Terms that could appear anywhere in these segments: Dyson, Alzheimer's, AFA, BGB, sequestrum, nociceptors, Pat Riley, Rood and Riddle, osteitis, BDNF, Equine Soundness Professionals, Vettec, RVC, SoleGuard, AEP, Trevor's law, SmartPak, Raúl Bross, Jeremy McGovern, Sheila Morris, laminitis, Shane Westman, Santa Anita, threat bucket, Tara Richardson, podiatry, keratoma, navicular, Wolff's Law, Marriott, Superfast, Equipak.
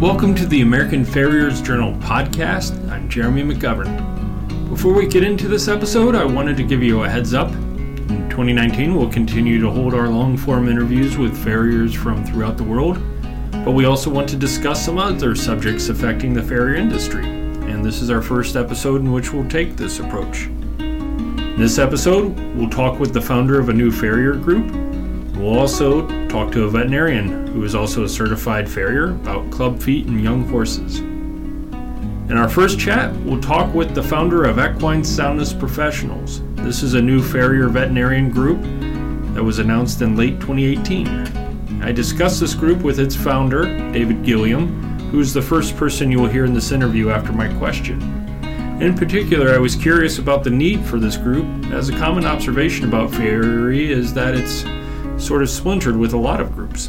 Welcome to the American Farriers Journal podcast. I'm Jeremy McGovern. Before we get into this episode, I wanted to give you a heads up. In 2019, we'll continue to hold our long-form interviews with farriers from throughout the world, but we also want to discuss some other subjects affecting the farrier industry, and this is our first episode in which we'll take this approach. In this episode, we'll talk with the founder of a new farrier group. We'll also talk to a veterinarian who is also a certified farrier about club feet and young horses. In our first chat, we'll talk with the founder of Equine Soundness Professionals. This is a new farrier veterinarian group that was announced in late 2018. I discussed this group with its founder, David Gilliam, who is the first person you will hear in this interview after my question. In particular, I was curious about the need for this group, as a common observation about farriery is that it's sort of splintered with a lot of groups.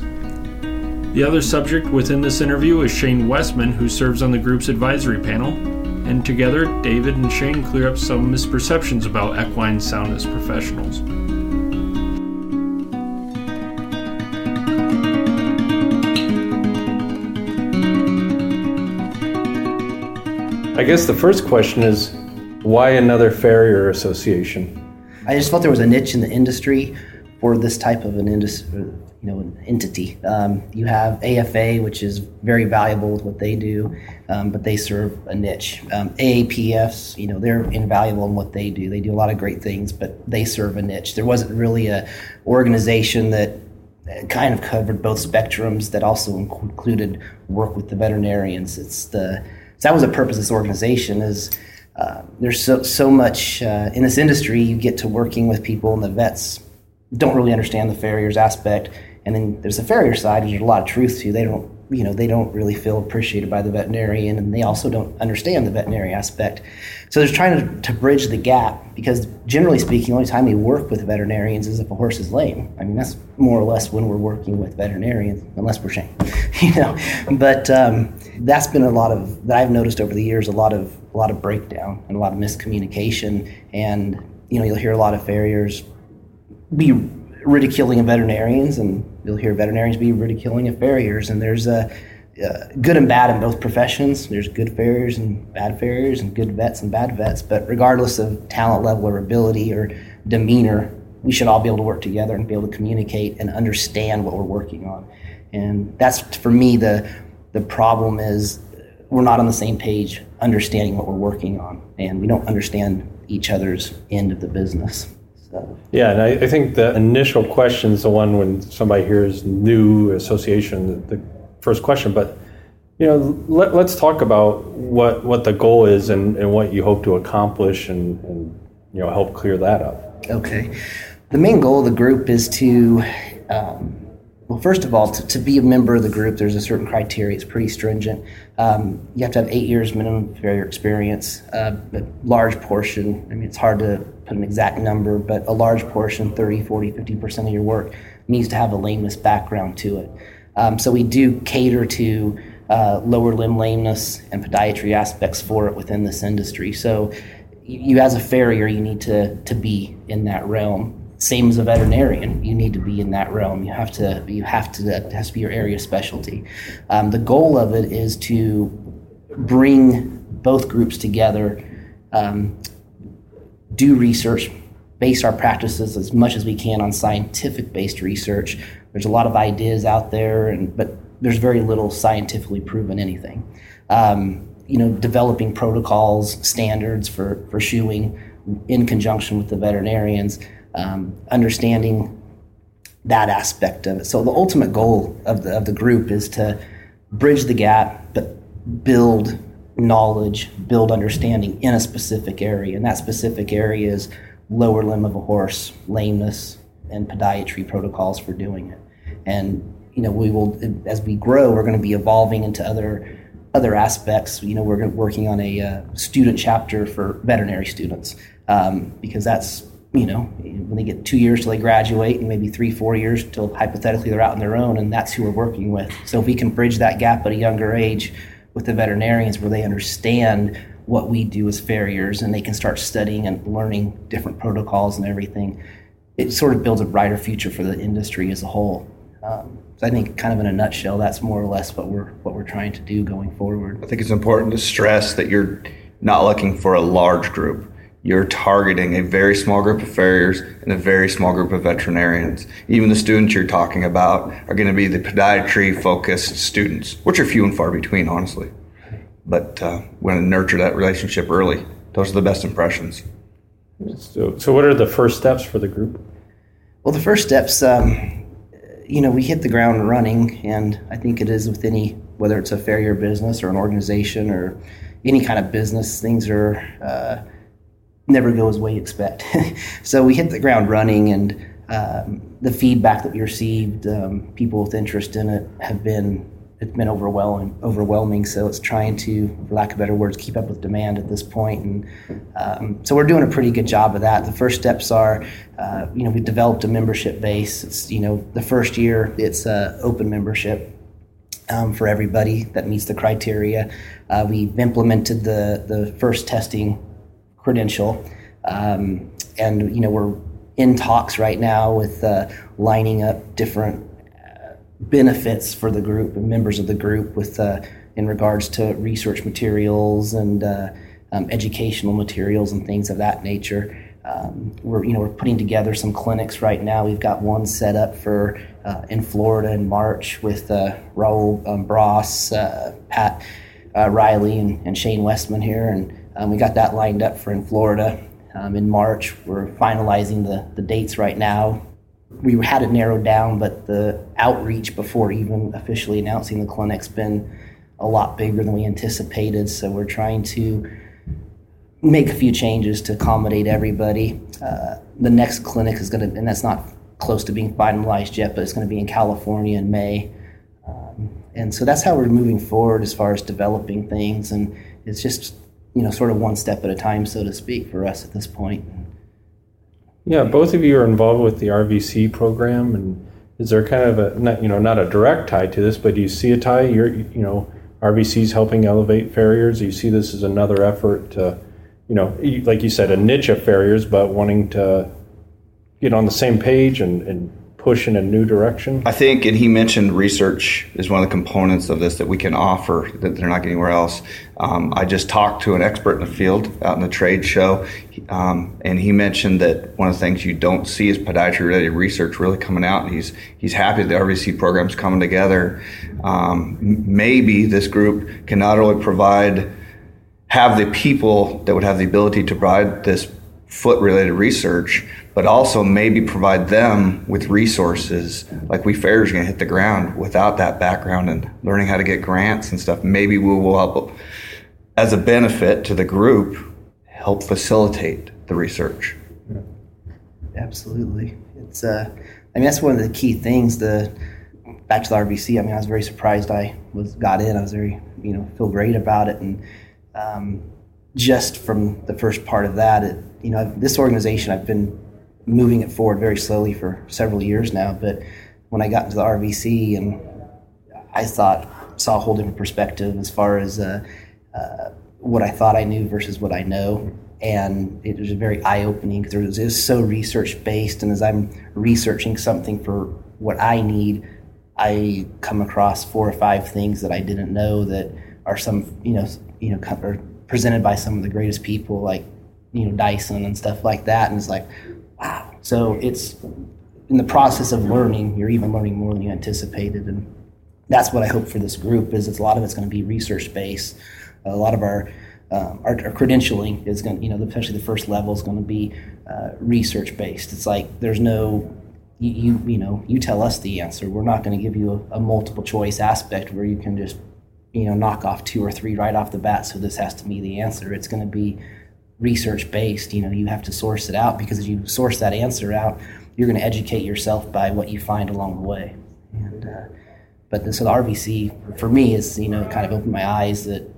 The other subject within this interview is Shane Westman, who serves on the group's advisory panel, and together David and Shane clear up some misperceptions about equine soundness professionals. I guess the first question is, why another farrier association? I just felt there was a niche in the industry for this type of an entity. You have AFA, which is very valuable with what they do, but they serve a niche. AAPFs, they're invaluable in what they do. They do a lot of great things, but they serve a niche. There wasn't really an organization that kind of covered both spectrums that also included work with the veterinarians. That was the purpose of this organization is. There's so much in this industry. You get to working with people, and the vets don't really understand the farriers aspect, and then there's the farrier side. There's a lot of truth to. They don't really feel appreciated by the veterinarian, and they also don't understand the veterinary aspect. So they're trying to bridge the gap, because generally speaking, the only time we work with veterinarians is if a horse is lame. I mean, that's more or less when we're working with veterinarians, unless we're Shane, But that's been that I've noticed over the years, a lot of breakdown and a lot of miscommunication, and you'll hear a lot of farriers be ridiculing veterinarians, and you'll hear veterinarians be ridiculing farriers. And there's a good and bad in both professions. There's good farriers and bad farriers, and good vets and bad vets. But regardless of talent level or ability or demeanor, we should all be able to work together and be able to communicate and understand what we're working on. And that's, for me, the problem is we're not on the same page understanding what we're working on, and we don't understand each other's end of the business. Yeah, and I think the initial question is the one when somebody hears new association, the first question. But let's talk about what the goal is and what you hope to accomplish, and help clear that up. Okay, the main goal of the group is to first of all, to be a member of the group, there's a certain criteria. It's pretty stringent. You have to have 8 years minimum farrier experience. A large portion, it's hard to put an exact number, but a large portion, 30, 40, 50% of your work needs to have a lameness background to it. So we do cater to lower limb lameness and podiatry aspects for it within this industry. So you as a farrier, you need to be in that realm. Same as a veterinarian, you need to be in that realm. It has to be your area of specialty. The goal of it is to bring both groups together, do research, base our practices as much as we can on scientific-based research. There's a lot of ideas out there, but there's very little scientifically proven anything. Developing protocols, standards for shoeing in conjunction with the veterinarians. Understanding that aspect of it. So the ultimate goal of the group is to bridge the gap, but build knowledge, build understanding in a specific area. And that specific area is lower limb of a horse, lameness, and podiatry protocols for doing it. And we will, as we grow, we're going to be evolving into other aspects. We're working on a student chapter for veterinary students because that's. When they get 2 years till they graduate, and maybe 3-4 years till hypothetically they're out on their own, and that's who we're working with. So if we can bridge that gap at a younger age with the veterinarians, where they understand what we do as farriers, and they can start studying and learning different protocols and everything, it sort of builds a brighter future for the industry as a whole. So I think kind of in a nutshell, that's more or less what we're trying to do going forward. I think it's important to stress that you're not looking for a large group. You're targeting a very small group of farriers and a very small group of veterinarians. Even the students you're talking about are going to be the podiatry-focused students, which are few and far between, honestly. But we're going to nurture that relationship early. Those are the best impressions. So what are the first steps for the group? Well, the first steps, we hit the ground running, and I think it is with any, whether it's a farrier business or an organization or any kind of business, things are... never go as we expect. So we hit the ground running, and the feedback that we received, people with interest in it, it's been overwhelming. So it's trying to, for lack of better words, keep up with demand at this point. And so we're doing a pretty good job of that. The first steps are, we've developed a membership base. It's, the first year it's open membership. For everybody that meets the criteria. We've implemented the first testing credential, and we're in talks right now with lining up different benefits for the group and members of the group with in regards to research materials and educational materials and things of that nature. We're putting together some clinics right now. We've got one set up for in Florida in March with Raúl Bross, Pat Riley, and Shane Westman here, and we got that lined up for in Florida in March. We're finalizing the dates right now. We had it narrowed down, but the outreach before even officially announcing the clinic's been a lot bigger than we anticipated. So we're trying to make a few changes to accommodate everybody. The next clinic is going to, and that's not close to being finalized yet, but it's going to be in California in May. And so that's how we're moving forward as far as developing things. And it's just... sort of one step at a time, so to speak, for us at this point. Yeah, both of you are involved with the RVC program, and is there kind of a, not a direct tie to this, but do you see a tie? RVC's helping elevate farriers. Do you see this as another effort to, like you said, a niche of farriers, but wanting to get on the same page and push in a new direction? I think, and he mentioned research is one of the components of this that we can offer that they're not getting anywhere else. I just talked to an expert in the field out in the trade show, and he mentioned that one of the things you don't see is podiatry-related research really coming out, and he's happy that the RVC program's coming together. Maybe this group can not only have the people that would have the ability to provide this foot-related research, but also maybe provide them with resources like we farriers are going to hit the ground without that background and learning how to get grants and stuff. Maybe we will help, as a benefit to the group, help facilitate the research. Yeah. Absolutely. It's that's one of the key things. Back to the RVC. I was very surprised got in. I was very feel great about it, and just from the first part of that, it. This organization, I've been moving it forward very slowly for several years now, but when I got into the RVC, and I saw a whole different perspective as far as what I thought I knew versus what I know, and it was very eye-opening because it was so research-based, and as I'm researching something for what I need, I come across 4 or 5 things that I didn't know that are are presented by some of the greatest people, like Dyson and stuff like that, and it's like, wow. So it's in the process of learning, you're even learning more than you anticipated, and that's what I hope for this group is. It's a lot of it's going to be research-based. A lot of our credentialing is going to, especially the first level is going to be research-based. It's like there's no, you tell us the answer. We're not going to give you a multiple-choice aspect where you can just, knock off 2 or 3 right off the bat, so this has to be the answer. It's going to be research-based, you have to source it out, because as you source that answer out, you're going to educate yourself by what you find along the way. And so the RVC, for me, is kind of opened my eyes that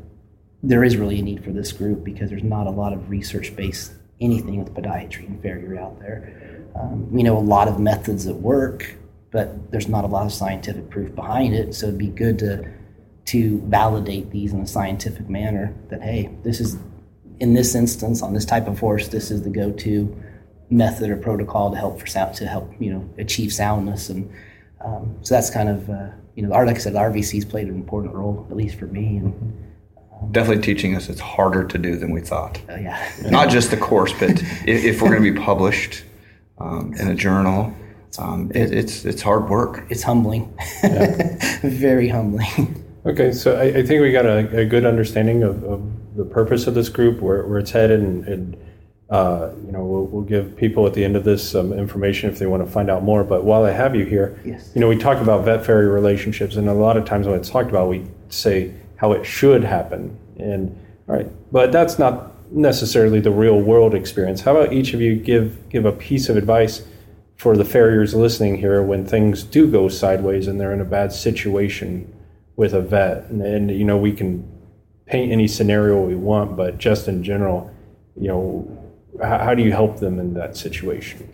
there is really a need for this group, because there's not a lot of research-based anything with podiatry and farrier out there. We know a lot of methods that work, but there's not a lot of scientific proof behind it, so it'd be good to validate these in a scientific manner that, hey, this is... In this instance, on this type of horse, this is the go-to method or protocol to help achieve soundness. And So that's kind of, like I said, the RVC's played an important role, at least for me. And, definitely teaching us it's harder to do than we thought. Yeah. Not just the course, but if we're going to be published in a journal, it's hard work. It's humbling. Yeah. Very humbling. Okay, so I think we got a good understanding of the purpose of this group, where it's headed, and we'll give people at the end of this some information if they want to find out more. But while I have you here, yes. We talked about vet-fairy relationships, and a lot of times when it's talked about, we say how it should happen. And all right, but that's not necessarily the real-world experience. How about each of you give a piece of advice for the farriers listening here when things do go sideways and they're in a bad situation with a vet? And we can paint any scenario we want, but just in general, how do you help them in that situation?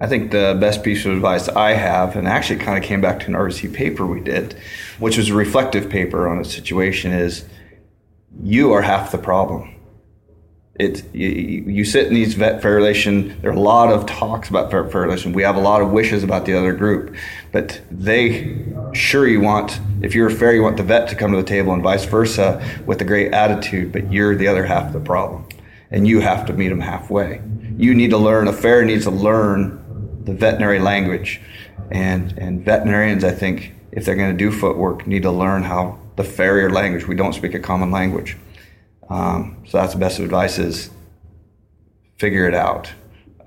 I think the best piece of advice I have, and actually kind of came back to an RVC paper we did, which was a reflective paper on a situation, is you are half the problem. You sit in these vet-fair relation, there are a lot of talks about vet-fair relation. We have a lot of wishes about the other group, but if you're a fair, you want the vet to come to the table and vice versa with a great attitude, but you're the other half of the problem, and you have to meet them halfway. You need to learn, a fair needs to learn the veterinary language, and veterinarians, I think, if they're going to do footwork, need to learn how the farrier language, we don't speak a common language. So that's the best advice, is figure it out.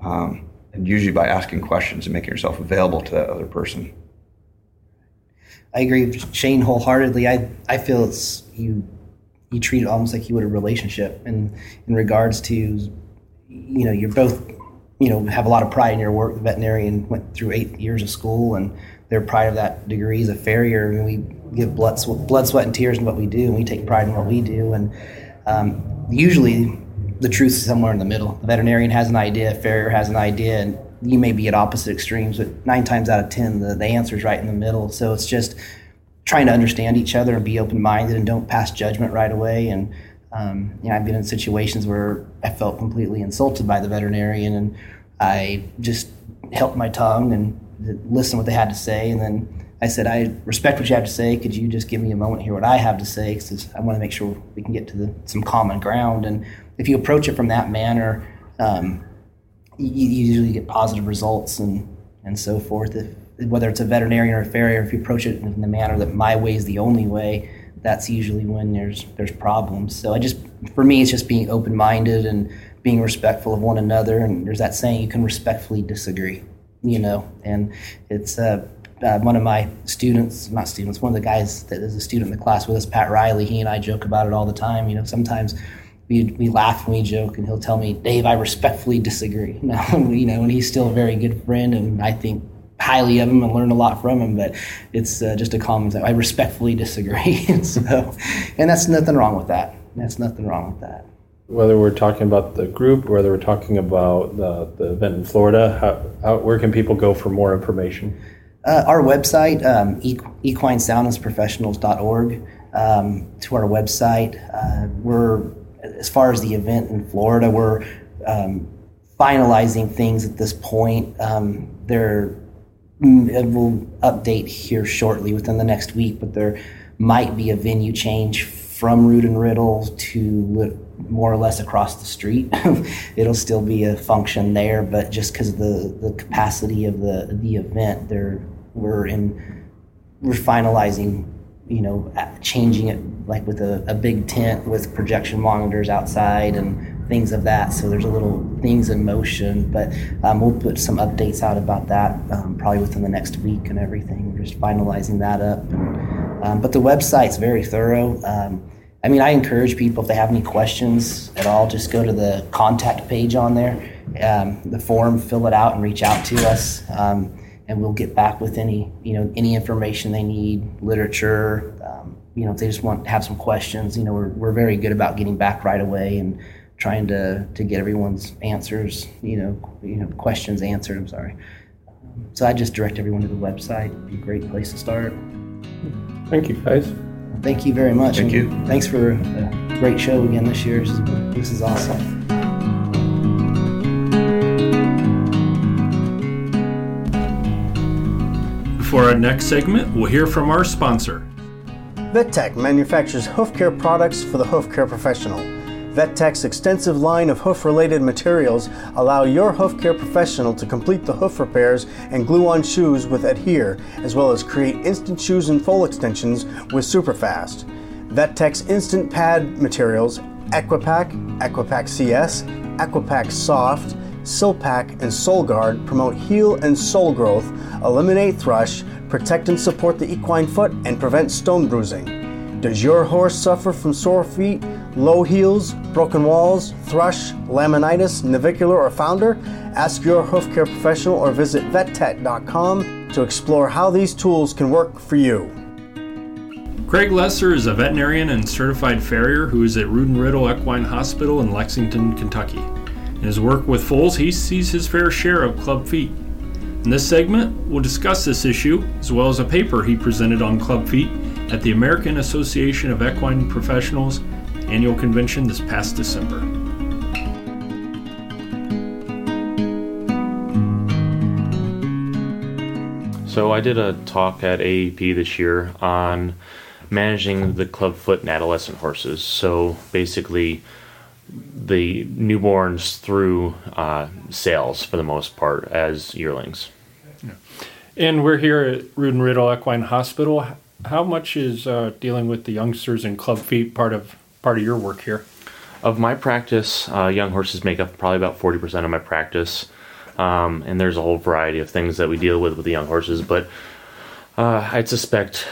And usually by asking questions and making yourself available to that other person. I agree with Shane wholeheartedly. I feel it's you treat it almost like you would a relationship, and in regards to, you're both, have a lot of pride in your work. The veterinarian went through 8 years of school, and their pride of that degree is a farrier. I mean, we give blood, sweat, and tears in what we do, and we take pride in what we do. And usually the truth is somewhere in the middle. The veterinarian has an idea, a farrier has an idea, and you may be at opposite extremes, but 9 times out of 10, the answer is right in the middle. So it's just trying to understand each other and be open-minded and don't pass judgment right away. And I've been in situations where I felt completely insulted by the veterinarian, and I just held my tongue and listened to what they had to say, and then I said, I respect what you have to say. Could you just give me a moment to hear what I have to say? Because I want to make sure we can get to some common ground. And if you approach it from that manner, you usually get positive results and so forth. Whether it's a veterinarian or a farrier, if you approach it in the manner that my way is the only way, that's usually when there's problems. So for me, it's just being open-minded and being respectful of one another. And there's that saying, you can respectfully disagree, and it's one of the guys that is a student in the class with us, Pat Riley, he and I joke about it all the time. Sometimes we laugh and we joke, and he'll tell me, Dave, I respectfully disagree. And he's still a very good friend, and I think highly of him and learned a lot from him, but it's just a common thing. I respectfully disagree. And that's nothing wrong with that. That's nothing wrong with that. Whether we're talking about the group, whether we're talking about the event in Florida, where can people go for more information? Our website, Equine Soundness Professionals.org, to our website. We're, as far as the event in Florida, we're finalizing things at this point. We'll update here shortly within the next week, but there might be a venue change from Rood and Riddle to more or less across the street. It'll still be a function there, but just because of the capacity of the event, we're finalizing, changing it, like with a big tent with projection monitors outside and things of that. So there's a little things in motion, but we'll put some updates out about that probably within the next week and everything. We're just finalizing that up. But the website's very thorough. I encourage people, if they have any questions at all, just go to the contact page on there, the form, fill it out, and reach out to us, and we'll get back with any information they need, literature. If they just want to have some questions, we're very good about getting back right away and trying to get everyone's answers, questions answered. I'm sorry. So I just direct everyone to the website. It'd be a great place to start. Thank you, guys. Thank you very much. Thank you. Thanks for a great show again this year. This is awesome. For our next segment, we'll hear from our sponsor. Vettec manufactures hoof care products for the hoof care professional. Vettec's extensive line of hoof-related materials allow your hoof care professional to complete the hoof repairs and glue on shoes with Adhere, as well as create instant shoes and foal extensions with Superfast. Vettec's instant pad materials, Equipak, Equipak CS, Equipak Soft, Silpak, and SoleGuard promote heel and sole growth, eliminate thrush, protect and support the equine foot, and prevent stone bruising. Does your horse suffer from sore feet, low heels, broken walls, thrush, laminitis, navicular, or founder? Ask your hoof care professional or visit vettec.com to explore how these tools can work for you. Craig Lesser is a veterinarian and certified farrier who is at Rood and Riddle Equine Hospital in Lexington, Kentucky. In his work with foals, he sees his fair share of club feet. In this segment, we'll discuss this issue, as well as a paper he presented on club feet at the American Association of Equine Professionals annual convention this past December. So I did a talk at AEP this year on managing the club foot in adolescent horses. So basically, the newborns through sales for the most part as yearlings. Yeah. And we're here at Rood and Riddle Equine Hospital. How much is dealing with the youngsters and club feet part of your work here? Of my practice, young horses make up probably about 40% of my practice, and there's a whole variety of things that we deal with the young horses. But I'd suspect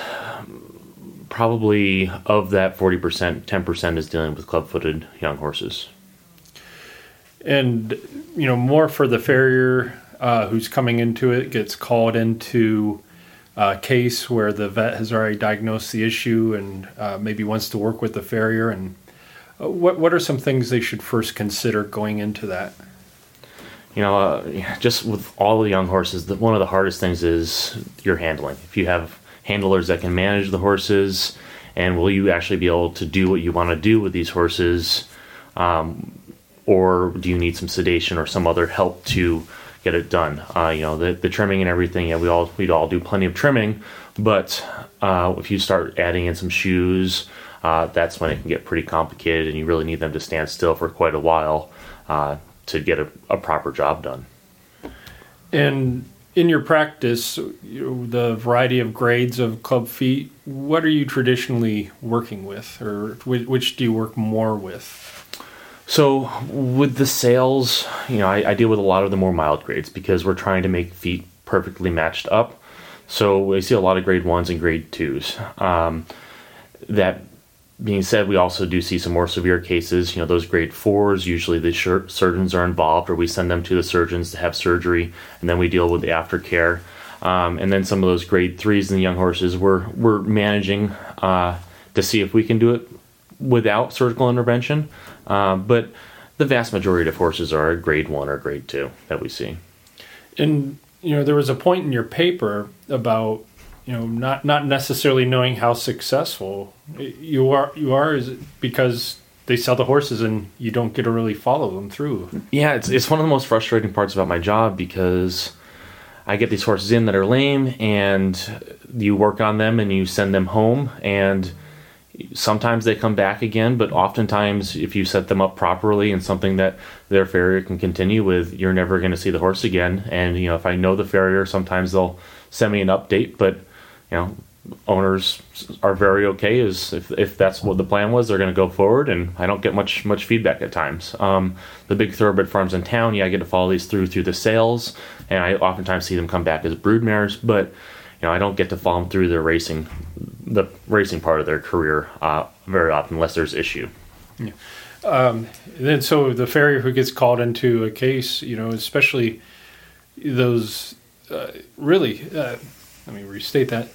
probably of that 40%, 10% is dealing with club-footed young horses. And, you know, more for the farrier who's coming into it, gets called into a case where the vet has already diagnosed the issue and maybe wants to work with the farrier. And what are some things they should first consider going into that? You know, just with all the young horses, one of the hardest things is your handling. If you have handlers that can manage the horses, and will you actually be able to do what you want to do with these horses, or do you need some sedation or some other help to get it done? You know, the trimming and everything. Yeah, we'd all do plenty of trimming, but if you start adding in some shoes, that's when it can get pretty complicated, and you really need them to stand still for quite a while to get a proper job done. And in your practice, the variety of grades of club feet, what are you traditionally working with, or which do you work more with? So with the sales, you know, I deal with a lot of the more mild grades because we're trying to make feet perfectly matched up. So we see a lot of grade 1s and grade 2s. That being said, we also do see some more severe cases. You know, those grade 4s, usually the surgeons are involved, or we send them to the surgeons to have surgery, and then we deal with the aftercare. And then some of those grade 3s in the young horses, we're managing to see if we can do it without surgical intervention. But the vast majority of horses are grade 1 or grade 2 that we see. And, you know, there was a point in your paper about, you know, not necessarily knowing how successful you are is because they sell the horses and you don't get to really follow them through. Yeah, it's one of the most frustrating parts about my job because I get these horses in that are lame, and you work on them and you send them home, and sometimes they come back again, but oftentimes if you set them up properly and something that their farrier can continue with, you're never going to see the horse again. And, you know, if I know the farrier, sometimes they'll send me an update, but, you know, owners are very okay as if that's what the plan was, they're going to go forward, and I don't get much feedback at times. The big thoroughbred farms in town, yeah, I get to follow these through the sales, and I oftentimes see them come back as broodmares, but, you know, I don't get to follow them through their racing, the racing part of their career very often, unless there's issue. Yeah. Then so the farrier who gets called into a case, you know, especially those. Let me restate that.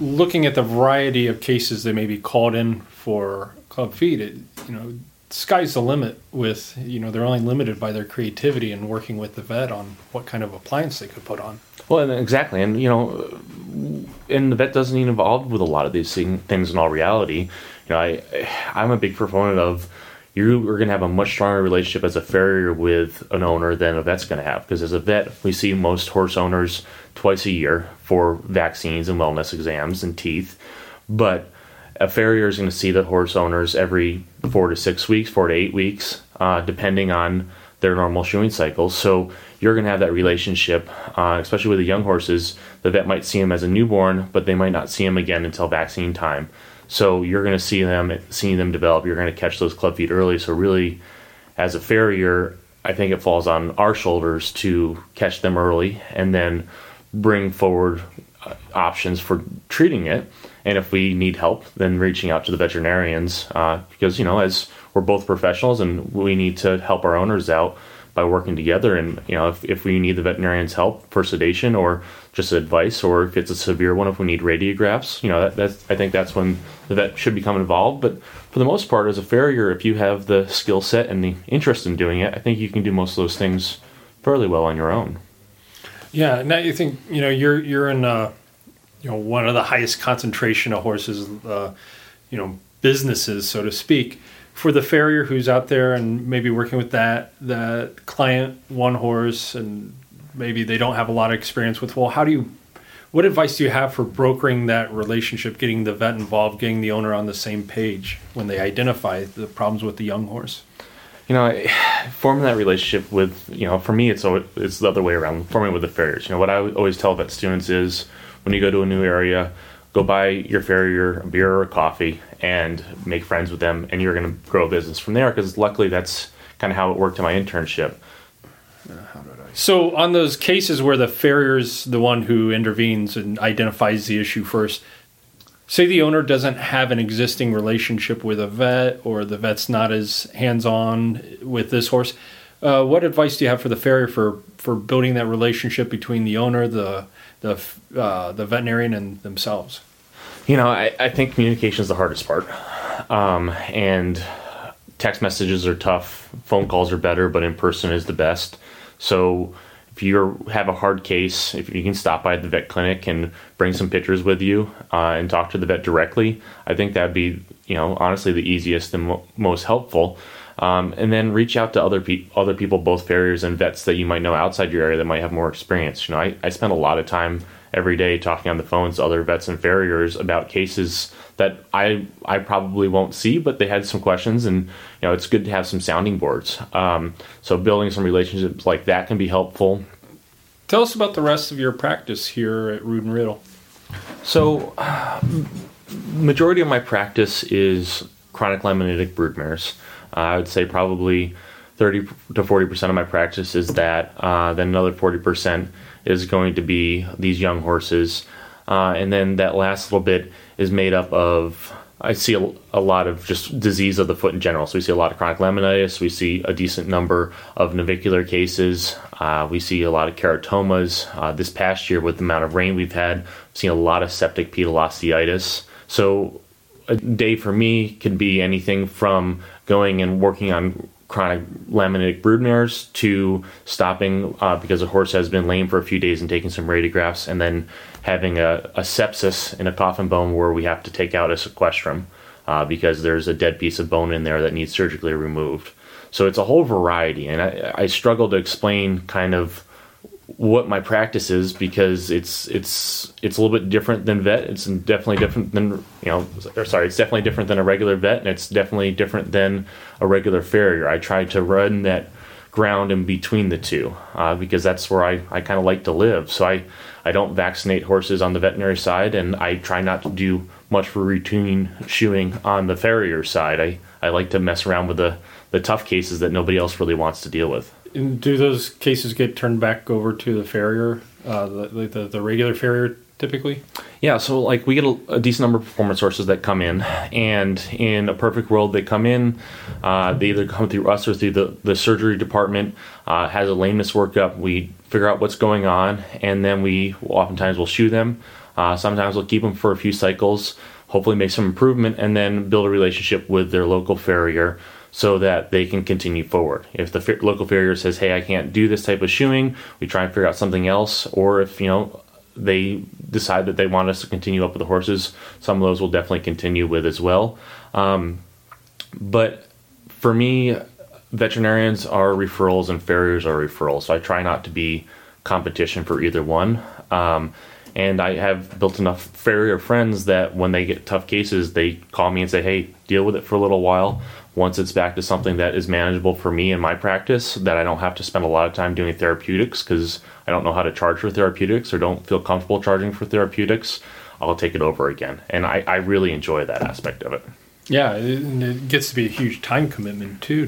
Looking at the variety of cases they may be called in for club feet, you know, sky's the limit with, you know, they're only limited by their creativity and working with the vet on what kind of appliance they could put on. Well, exactly. And, you know, and the vet doesn't get involved with a lot of these things in all reality. You know, I'm a big proponent of you are going to have a much stronger relationship as a farrier with an owner than a vet's going to have. Because as a vet, we see most horse owners twice a year for vaccines and wellness exams and teeth. But a farrier is going to see the horse owners every 4 to 6 weeks, 4 to 8 weeks, depending on their normal shoeing cycle. So you're going to have that relationship, especially with the young horses. The vet might see them as a newborn, but they might not see them again until vaccine time. So you're going to see them develop. You're going to catch those club feet early. So really, as a farrier, I think it falls on our shoulders to catch them early and then bring forward options for treating it. And if we need help, then reaching out to the veterinarians, because, you know, as we're both professionals and we need to help our owners out by working together. And, you know, if we need the veterinarian's help for sedation or just advice, or if it's a severe one, if we need radiographs, you know, I think that's when the vet should become involved. But for the most part, as a farrier, if you have the skill set and the interest in doing it, I think you can do most of those things fairly well on your own. Yeah, now you think, you know, you're in you know, one of the highest concentration of horses, you know, businesses, so to speak. For the farrier who's out there and maybe working with the client, one horse, and maybe they don't have a lot of experience with, well, what advice do you have for brokering that relationship, getting the vet involved, getting the owner on the same page when they identify the problems with the young horse? You know, forming that relationship with, you know, for me, it's the other way around, forming with the farriers. You know, what I always tell vet students is when you go to a new area, go buy your farrier a beer or a coffee and make friends with them, and you're going to grow a business from there, because luckily that's kind of how it worked in my internship. So on those cases where the farrier's the one who intervenes and identifies the issue first, say the owner doesn't have an existing relationship with a vet, or the vet's not as hands-on with this horse, what advice do you have for the farrier for building that relationship between the owner, the veterinarian, and themselves? You know, I think communication is the hardest part. And text messages are tough. Phone calls are better, but in person is the best. So if you have a hard case, if you can stop by the vet clinic and bring some pictures with you and talk to the vet directly, I think that'd be, you know, honestly the easiest and most helpful. And then reach out to other people, both farriers and vets that you might know outside your area that might have more experience. You know, I spend a lot of time every day talking on the phones to other vets and farriers about cases that I probably won't see, but they had some questions, and, you know, it's good to have some sounding boards. So building some relationships like that can be helpful. Tell us about the rest of your practice here at Rood and Riddle. So majority of my practice is chronic laminitic broodmares. I would say probably 30 to 40% of my practice is that. Then another 40% is going to be these young horses. And then that last little bit is made up of, I see a lot of just disease of the foot in general. So we see a lot of chronic laminitis. We see a decent number of navicular cases. We see a lot of keratomas. This past year, with the amount of rain we've had, I've seen a lot of septic pedal osteitis. So a day for me could be anything from going and working on chronic laminitic broodmares to stopping because a horse has been lame for a few days and taking some radiographs, and then having a sepsis in a coffin bone where we have to take out a sequestrum because there's a dead piece of bone in there that needs surgically removed. So it's a whole variety, and I struggle to explain kind of what my practice is, because it's a little bit different than vet. It's definitely different than, you know, it's definitely different than a regular vet, and it's definitely different than a regular farrier. I try to run that ground in between the two because that's where I kind of like to live. So I don't vaccinate horses on the veterinary side, and I try not to do much for routine shoeing on the farrier side. I like to mess around with the tough cases that nobody else really wants to deal with. And do those cases get turned back over to the farrier, the regular farrier typically? Yeah, so like we get a decent number of performance horses that come in, and in a perfect world they come in, they either come through us or through the surgery department, has a lameness workup, we figure out what's going on, and then we oftentimes will shoe them. Sometimes we'll keep them for a few cycles, hopefully make some improvement, and then build a relationship with their local farrier, so that they can continue forward. If the local farrier says, hey, I can't do this type of shoeing, we try and figure out something else. Or if, you know, they decide that they want us to continue up with the horses, some of those we'll definitely continue with as well. But For me, veterinarians are referrals and farriers are referrals, so I try not to be competition for either one. And I have built enough farrier friends that when they get tough cases, they call me and say, hey, deal with it for a little while. Once it's back to something that is manageable for me and my practice, that I don't have to spend a lot of time doing therapeutics because I don't know how to charge for therapeutics or don't feel comfortable charging for therapeutics, I'll take it over again. And I really enjoy that aspect of it. Yeah, it gets to be a huge time commitment, too,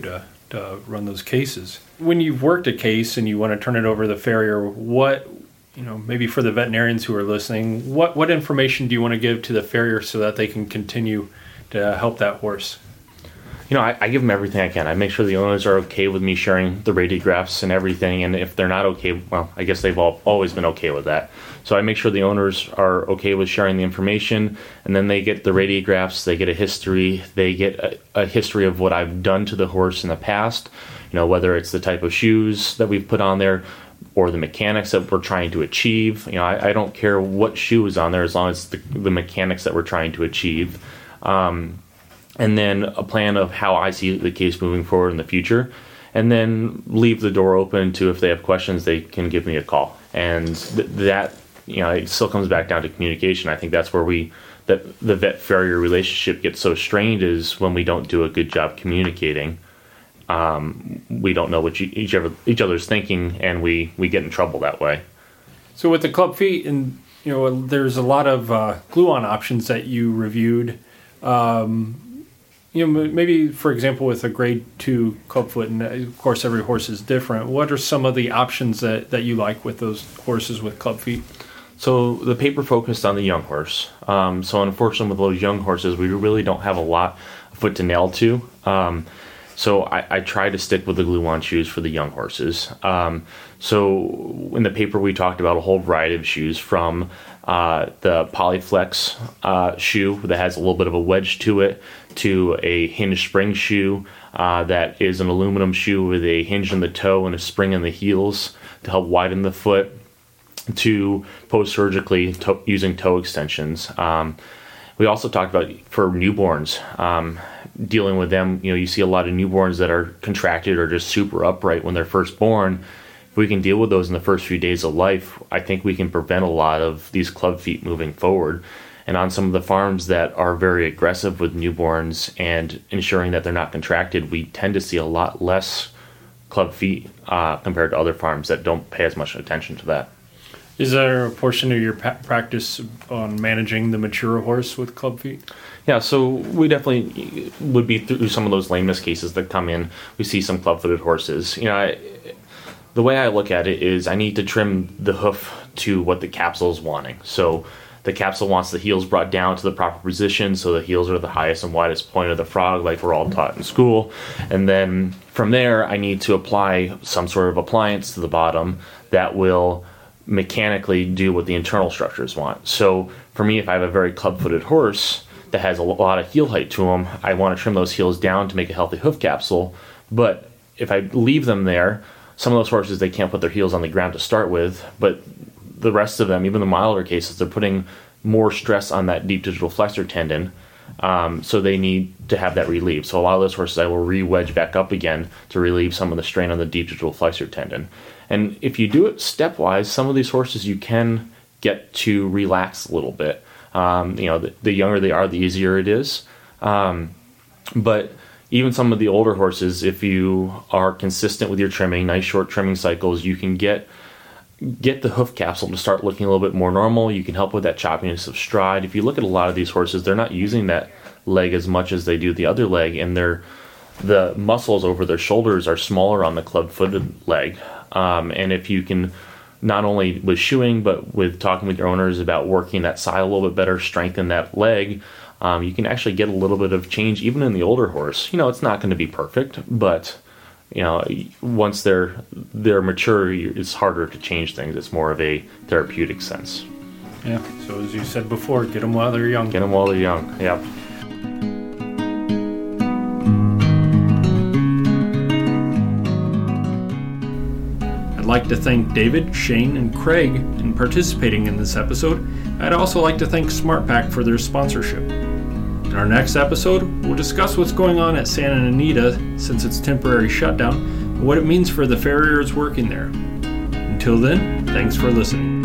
to run those cases. When you've worked a case and you want to turn it over to the farrier, what, you know, maybe for the veterinarians who are listening, what information do you want to give to the farrier so that they can continue to help that horse? You know, I give them everything I can. I make sure the owners are okay with me sharing the radiographs and everything. And if they're not okay, well, I guess they've always been okay with that. So I make sure the owners are okay with sharing the information. And then they get the radiographs. They get a history. They get a history of what I've done to the horse in the past. You know, whether it's the type of shoes that we've put on there or the mechanics that we're trying to achieve. You know, I don't care what shoe is on there as long as the mechanics that we're trying to achieve. And then a plan of how I see the case moving forward in the future, and then leave the door open to if they have questions, they can give me a call. And that, you know, it still comes back down to communication. I think that's where the vet-farrier relationship gets so strained is when we don't do a good job communicating. We don't know what each other's thinking, and we get in trouble that way. So with the club feet, and you know, there's a lot of glue-on options that you reviewed. You know, maybe, for example, with a grade 2 clubfoot, and of course every horse is different, what are some of the options that you like with those horses with club feet? So the paper focused on the young horse. So unfortunately with those young horses, we really don't have a lot of foot to nail to. So I try to stick with the glue-on shoes for the young horses. So in the paper, we talked about a whole variety of shoes from the Polyflex shoe that has a little bit of a wedge to it, to a hinge spring shoe that is an aluminum shoe with a hinge in the toe and a spring in the heels to help widen the foot, to post-surgically using toe extensions. We also talked about for newborns, dealing with them, you know, you see a lot of newborns that are contracted or just super upright when they're first born. If we can deal with those in the first few days of life, I think we can prevent a lot of these club feet moving forward. And on some of the farms that are very aggressive with newborns and ensuring that they're not contracted, we tend to see a lot less club feet compared to other farms that don't pay as much attention to that. Is there a portion of your practice on managing the mature horse with club feet? Yeah, so we definitely would be through some of those lameness cases that come in. We see some club-footed horses. You know, the way I look at it is I need to trim the hoof to what the capsule is wanting. So the capsule wants the heels brought down to the proper position, so the heels are the highest and widest point of the frog, like we're all taught in school. And then from there, I need to apply some sort of appliance to the bottom that will mechanically do what the internal structures want. So for me, if I have a very club-footed horse that has a lot of heel height to them, I want to trim those heels down to make a healthy hoof capsule. But if I leave them there, some of those horses, they can't put their heels on the ground to start with, but the rest of them, even the milder cases, they're putting more stress on that deep digital flexor tendon, so they need to have that relieved. So a lot of those horses I will re-wedge back up again to relieve some of the strain on the deep digital flexor tendon. And if you do it stepwise, some of these horses you can get to relax a little bit. You know, the younger they are, the easier it is. But even some of the older horses, if you are consistent with your trimming, nice short trimming cycles, you can get the hoof capsule to start looking a little bit more normal. You can help with that choppiness of stride. If you look at a lot of these horses, they're not using that leg as much as they do the other leg, and the muscles over their shoulders are smaller on the club-footed leg. And if you can, not only with shoeing, but with talking with your owners about working that side a little bit better, strengthen that leg, you can actually get a little bit of change even in the older horse. You know, it's not going to be perfect, but you know, once they're mature, it's harder to change things. It's more of a therapeutic sense. Yeah. So as you said before, get them while they're young. Get them while they're young. Yeah. I'd like to thank David, Shane, and Craig in participating in this episode. I'd also like to thank SmartPak for their sponsorship. In our next episode, we'll discuss what's going on at Santa Anita since its temporary shutdown and what it means for the farriers working there. Until then, thanks for listening.